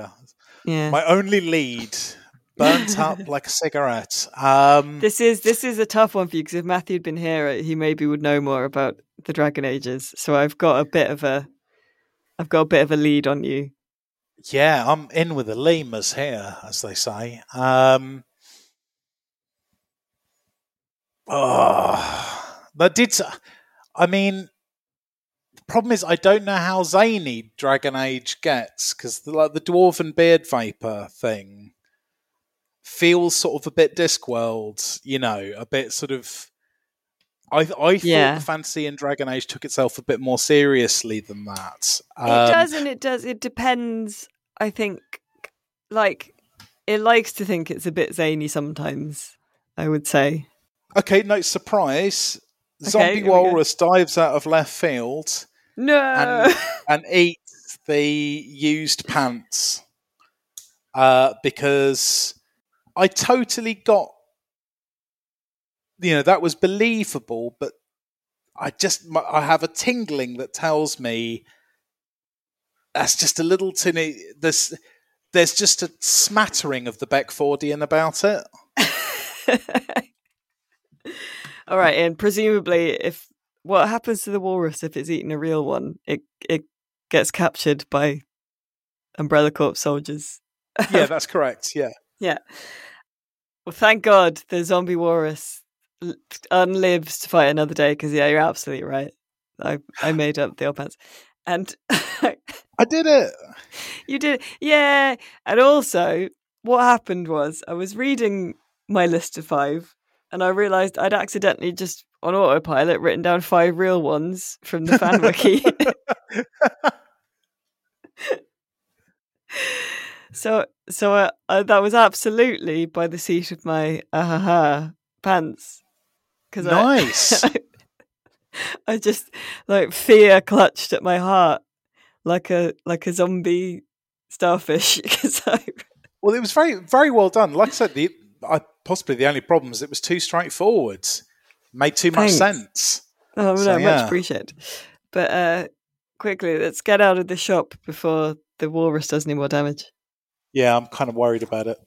Yeah. My only lead... Burnt up like a cigarette. This is a tough one for you, because if Matthew had been here, he maybe would know more about the Dragon Ages. So I've got a bit of a lead on you. Yeah, I'm in with the lemurs here, as they say. Problem is, I don't know how zany Dragon Age gets, because the dwarven beard vapor thing feels sort of a bit Discworld, a bit sort of... I thought fantasy in Dragon Age took itself a bit more seriously than that. It does. It depends, I think. Like, it likes to think it's a bit zany sometimes, I would say. Okay, no surprise. Okay, Zombie Walrus dives out of left field. No! And eats the used pants. Because... I totally got, that was believable, but I have a tingling that tells me that's just a little tinny. There's just a smattering of the Beckfordian about it. All right, and presumably, if what happens to the walrus if it's eaten a real one, it gets captured by Umbrella Corps soldiers. Yeah, that's correct. Yeah. Yeah. Well, thank God the zombie walrus unlives to fight another day, because, yeah, you're absolutely right. I made up the old pants. And I did it! You did it. Yeah! And also, what happened was, I was reading my list of 5, and I realised I'd accidentally just, on autopilot, written down 5 real ones from the fan wiki. So that was absolutely by the seat of my pants. Nice. I just like fear clutched at my heart like a zombie starfish. Well, it was very very well done. Like I said, possibly the only problem is it was too straightforward. Made too much sense. Oh no, much appreciated. But quickly, let's get out of the shop before the walrus does any more damage. Yeah, I'm kind of worried about it.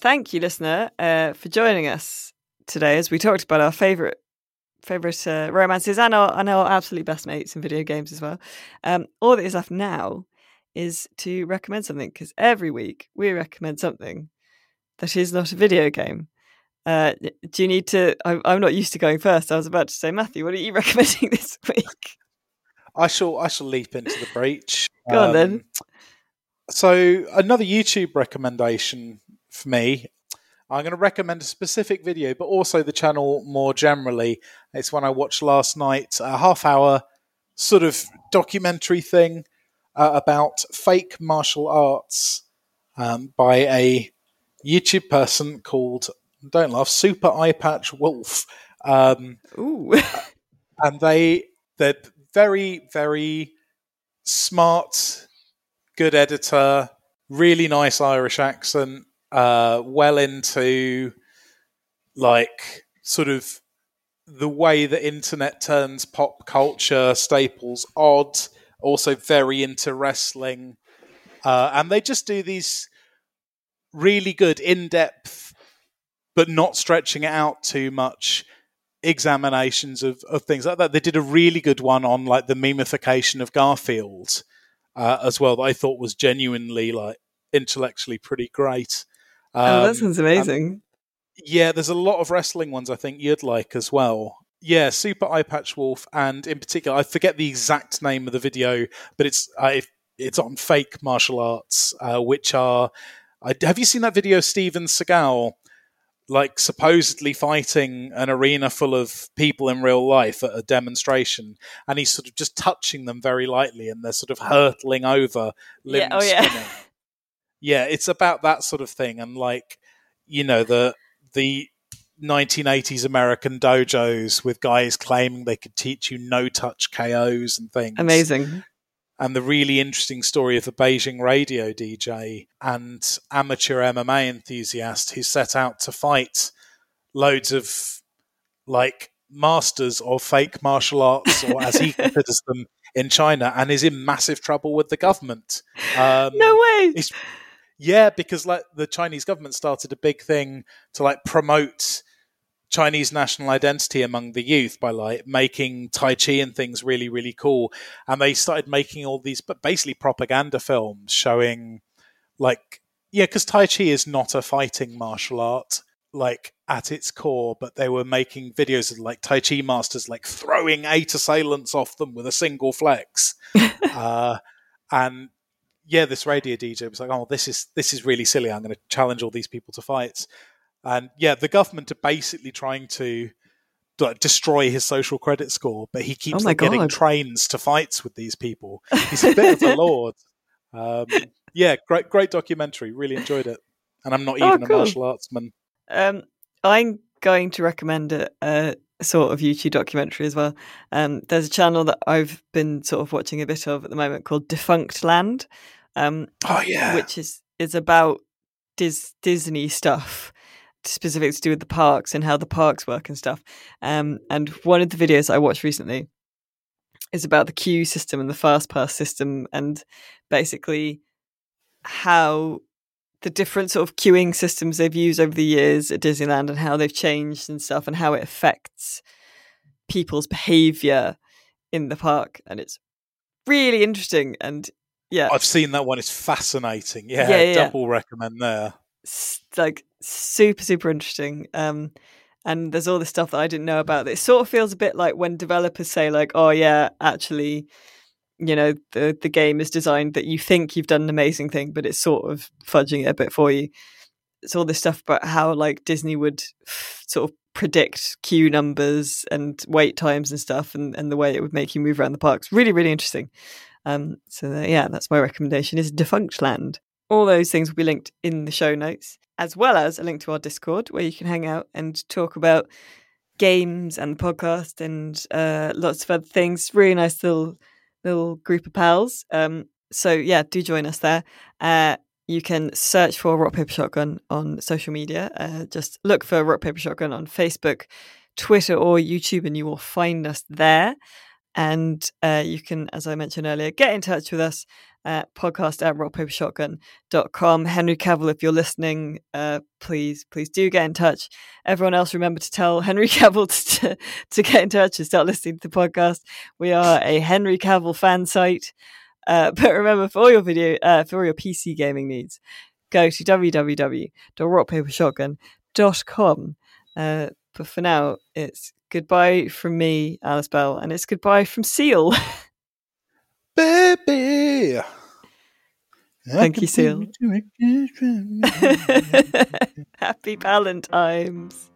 Thank you, listener, for joining us today as we talked about our favourite romances and our absolute best mates in video games as well. All that is left now is to recommend something, because every week we recommend something that is not a video game. Do you need to... I'm not used to going first. I was about to say, Matthew, what are you recommending this week? I shall leap into the breach. Go on then. So another YouTube recommendation for me. I'm going to recommend a specific video, but also the channel more generally. It's one I watched last night, a half-hour sort of documentary thing about fake martial arts by a YouTube person called... Don't laugh, Super Eye Patch Wolf. Ooh. And they're very, very smart, good editor, really nice Irish accent, well into like sort of the way the internet turns pop culture staples odd, also very into wrestling. And they just do these really good in-depth, but not stretching it out too much, examinations of things like that. They did a really good one on like the memification of Garfield as well, that I thought was genuinely like intellectually pretty great. Oh, that sounds amazing. Yeah, there's a lot of wrestling ones I think you'd like as well. Yeah, Super Eye Patch Wolf, and in particular, I forget the exact name of the video, but it's on fake martial arts, which are... have you seen that video of Steven Seagal, like supposedly fighting an arena full of people in real life at a demonstration, and he's sort of just touching them very lightly, and they're sort of hurtling over, limbs spinning. Yeah, it's about that sort of thing, and like, you know, the 1980s American dojos with guys claiming they could teach you no-touch KOs and things. Amazing. And the really interesting story of a Beijing radio DJ and amateur MMA enthusiast who set out to fight loads of, like, masters of fake martial arts, or as he considers them, in China, and is in massive trouble with the government. No way! Yeah, because like the Chinese government started a big thing to like promote Chinese national identity among the youth by like making Tai Chi and things really, really cool. And they started making all these, but basically propaganda films showing like, yeah, because Tai Chi is not a fighting martial art, like at its core, but they were making videos of like Tai Chi masters, like throwing 8 assailants off them with a single flex. And yeah, this radio DJ was like, oh, this is really silly. I'm going to challenge all these people to fights. And yeah, the government are basically trying to destroy his social credit score, but he keeps getting trains to fights with these people. He's a bit of a lord. Yeah, great documentary. Really enjoyed it. And I'm not even a martial artsman. I'm going to recommend a sort of YouTube documentary as well. There's a channel that I've been sort of watching a bit of at the moment called Defunct Land, which is about Disney stuff, specific to do with the parks and how the parks work and stuff. And one of the videos I watched recently is about the queue system and the fast pass system, and basically how the different sort of queuing systems they've used over the years at Disneyland and how they've changed and stuff, and how it affects people's behavior in the park. And it's really interesting. And yeah, I've seen that one. It's fascinating. Yeah. Double recommend there. Like super, super interesting. And there's all this stuff that I didn't know about. It sort of feels a bit like when developers say like, oh yeah, actually, you know, the game is designed that you think you've done an amazing thing, but it's sort of fudging it a bit for you. It's all this stuff about how like Disney would sort of predict queue numbers and wait times and stuff, and the way it would make you move around the parks. Really, really interesting. So that's my recommendation, is Defunct Land. All those things will be linked in the show notes, as well as a link to our Discord where you can hang out and talk about games and the podcast and lots of other things. Really nice little group of pals, so do join us there. You can search for Rock Paper Shotgun on social media. Just look for Rock Paper Shotgun on Facebook, Twitter or YouTube, and you will find us there. And you can, as I mentioned earlier, get in touch with us at podcast@rockpapershotgun.com. Henry Cavill, if you're listening, please do get in touch. Everyone else, remember to tell Henry Cavill to get in touch and start listening to the podcast. We are a Henry Cavill fan site, but remember, for all your PC gaming needs, go to www.rockpapershotgun.com. But for now, it's goodbye from me, Alice Bell, and it's goodbye from Seal. Baby! Thank you, Seal. Happy Valentine's.